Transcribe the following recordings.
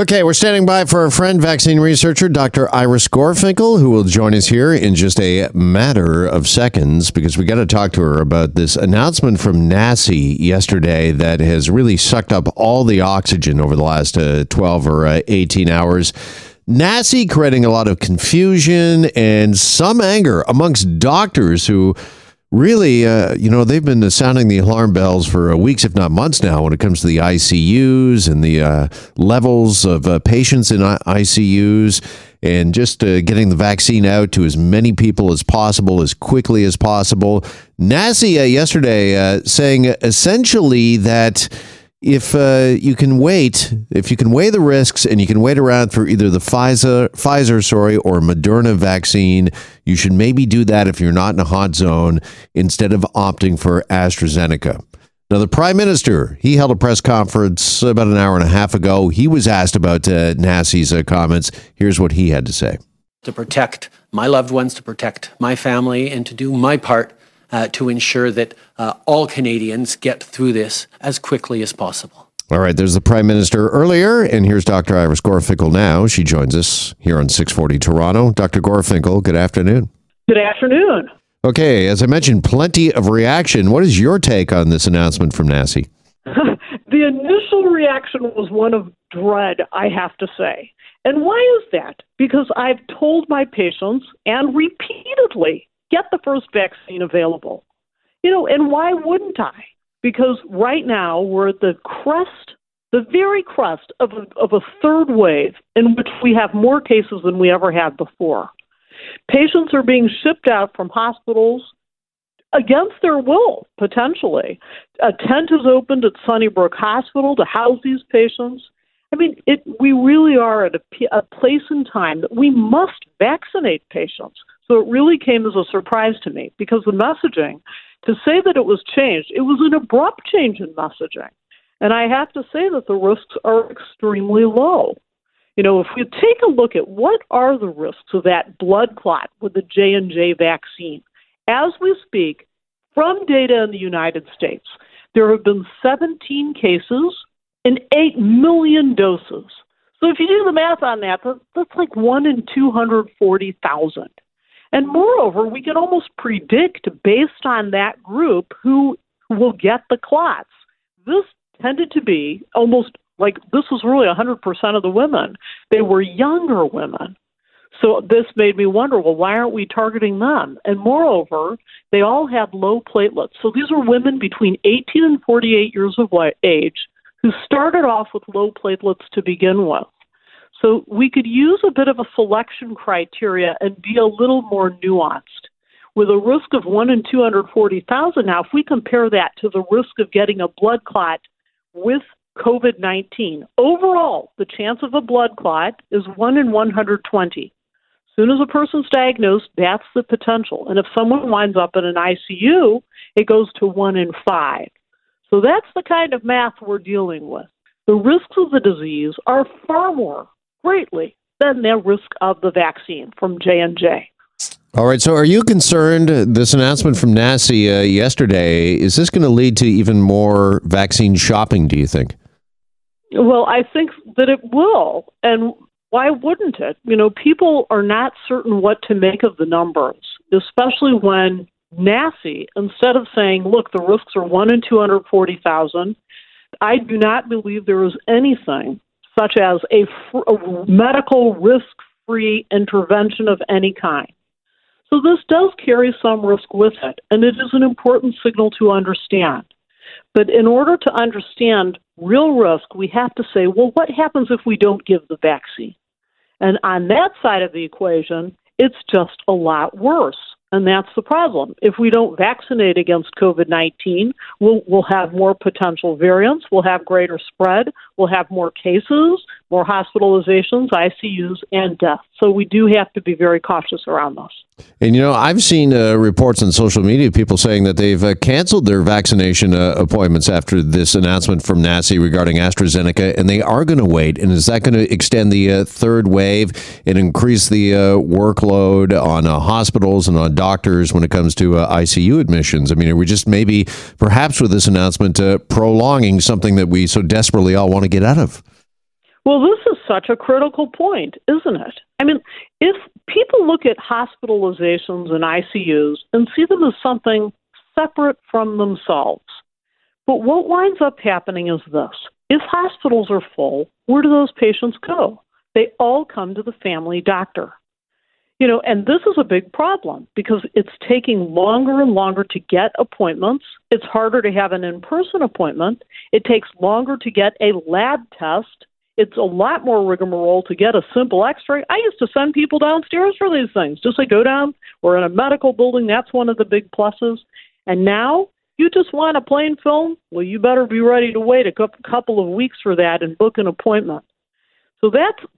Okay, we're standing by for our friend, vaccine researcher, Dr. Iris Gorfinkel, who will join us here in just a matter of seconds, because we got to talk to her about this announcement from NACI yesterday that has really sucked up all the oxygen over the last 12 or 18 hours. NACI creating a lot of confusion and some anger amongst doctors who really, they've been sounding the alarm bells for weeks, if not months now, when it comes to the ICUs and the levels of patients in ICUs, and just getting the vaccine out to as many people as possible, as quickly as possible. NACI yesterday saying essentially that if you can weigh the risks and you can wait around for either the Pfizer or Moderna vaccine, you should maybe do that if you're not in a hot zone instead of opting for AstraZeneca. Now, the prime minister, he held a press conference about an hour and a half ago. He was asked about NACI's comments. Here's what he had to say. To protect my loved ones, to protect my family, and to do my part to ensure that all Canadians get through this as quickly as possible. All right, there's the Prime Minister earlier, and here's Dr. Iris Gorfinkel now. She joins us here on 640 Toronto. Dr. Gorfinkel, good afternoon. Good afternoon. Okay, as I mentioned, plenty of reaction. What is your take on this announcement from NACI? The initial reaction was one of dread, I have to say. And why is that? Because I've told my patients, and repeatedly, get the first vaccine available. And why wouldn't I? Because right now we're at the crest, the very crest of a third wave in which we have more cases than we ever had before. Patients are being shipped out from hospitals against their will, potentially. A tent is opened at Sunnybrook Hospital to house these patients. I mean, we really are at a place in time that we must vaccinate patients. So it really came as a surprise to me, because the messaging, to say that it was changed, it was an abrupt change in messaging. And I have to say that the risks are extremely low. If we take a look at what are the risks of that blood clot with the J&J vaccine, as we speak, from data in the United States, there have been 17 cases and 8 million doses. So if you do the math on that, that's like 1 in 240,000. And moreover, we can almost predict, based on that group, who will get the clots. This tended to be almost like this was really 100% of the women. They were younger women. So this made me wonder, well, why aren't we targeting them? And moreover, they all had low platelets. So these were women between 18 and 48 years of age who started off with low platelets to begin with. So we could use a bit of a selection criteria and be a little more nuanced. With a risk of 1 in 240,000 now, if we compare that to the risk of getting a blood clot with COVID-19, overall, the chance of a blood clot is 1 in 120. As soon as a person's diagnosed, that's the potential. And if someone winds up in an ICU, it goes to 1 in 5. So that's the kind of math we're dealing with. The risks of the disease are far more greatly than their risk of the vaccine from J&J. All right. So are you concerned this announcement from NACI yesterday, is this going to lead to even more vaccine shopping, do you think? Well, I think that it will. And why wouldn't it? People are not certain what to make of the numbers, especially when NACI, instead of saying, look, the risks are 1 in 240,000, I do not believe there is anything such as a medical risk-free intervention of any kind. So this does carry some risk with it, and it is an important signal to understand. But in order to understand real risk, we have to say, well, what happens if we don't give the vaccine? And on that side of the equation, it's just a lot worse. And that's the problem. If we don't vaccinate against COVID-19, we'll have more potential variants, we'll have greater spread, we'll have more cases, more hospitalizations, ICUs, and death. So we do have to be very cautious around this. And, I've seen reports on social media, people saying that they've canceled their vaccination appointments after this announcement from NACI regarding AstraZeneca, and they are going to wait. And is that going to extend the third wave and increase the workload on hospitals and on doctors when it comes to ICU admissions? I mean, are we just maybe, perhaps with this announcement, prolonging something that we so desperately all want to get out of? Well, this is such a critical point, isn't it? I mean, if people look at hospitalizations and ICUs and see them as something separate from themselves, but what winds up happening is this. If hospitals are full, where do those patients go? They all come to the family doctor. You know, and this is a big problem because it's taking longer and longer to get appointments. It's harder to have an in-person appointment. It takes longer to get a lab test. It's a lot more rigmarole to get a simple x-ray. I used to send people downstairs for these things. Just say, go down. We're in a medical building. That's one of the big pluses. And now you just want a plain film? Well, you better be ready to wait a couple of weeks for that and book an appointment. So that's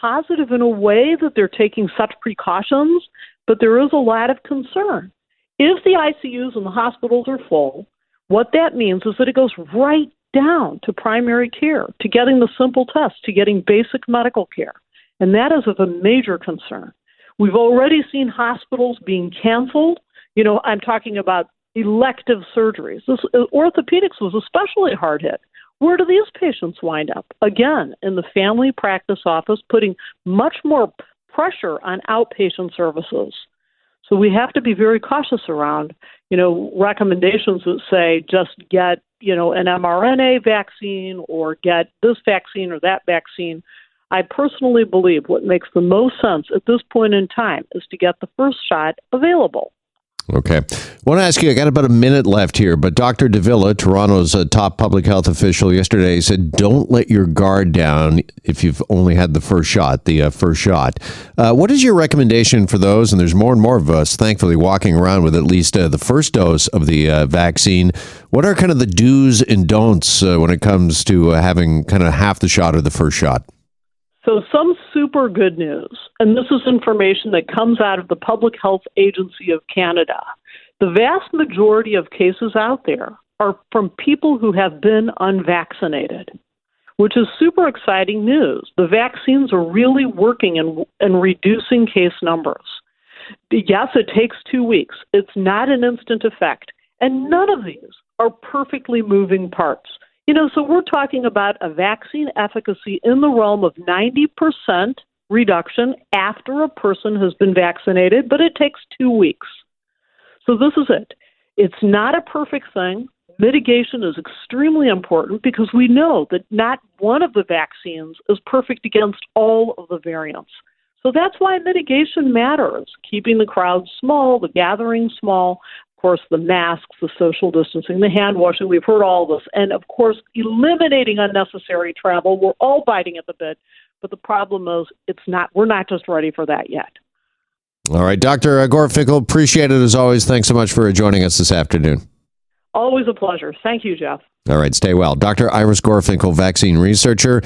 positive in a way that they're taking such precautions, but there is a lot of concern. If the ICUs and the hospitals are full, what that means is that it goes right down to primary care, to getting the simple test, to getting basic medical care. And that is of a major concern. We've already seen hospitals being canceled. You know, I'm talking about elective surgeries. This, orthopedics was especially hard hit. Where do these patients wind up? Again, in the family practice office, putting much more pressure on outpatient services. So we have to be very cautious around, you know, recommendations that say just get, you know, an mRNA vaccine or get this vaccine or that vaccine. I personally believe what makes the most sense at this point in time is to get the first shot available. Okay. I want to ask you, I got about a minute left here, but Dr. De Villa, Toronto's top public health official yesterday said, don't let your guard down if you've only had the first shot, What is your recommendation for those? And there's more and more of us, thankfully, walking around with at least the first dose of the vaccine. What are kind of the do's and don'ts when it comes to having kind of half the shot or the first shot? So some super good news, and this is information that comes out of the Public Health Agency of Canada. The vast majority of cases out there are from people who have been unvaccinated, which is super exciting news. The vaccines are really working in reducing case numbers. Yes, it takes 2 weeks. It's not an instant effect. And none of these are perfectly moving parts. You know, so we're talking about a vaccine efficacy in the realm of 90% reduction after a person has been vaccinated, but it takes 2 weeks. So this is it. It's not a perfect thing. Mitigation is extremely important because we know that not one of the vaccines is perfect against all of the variants. So that's why mitigation matters, keeping the crowd small, the gathering small, of course, the masks, the social distancing, the hand washing, we've heard all this. And of course, eliminating unnecessary travel. We're all biting at the bit, but the problem is we're not just ready for that yet. All right, Dr. Gorfinkel, appreciate it as always. Thanks so much for joining us this afternoon. Always a pleasure. Thank you, Jeff. All right, stay well. Dr. Iris Gorfinkel, vaccine researcher.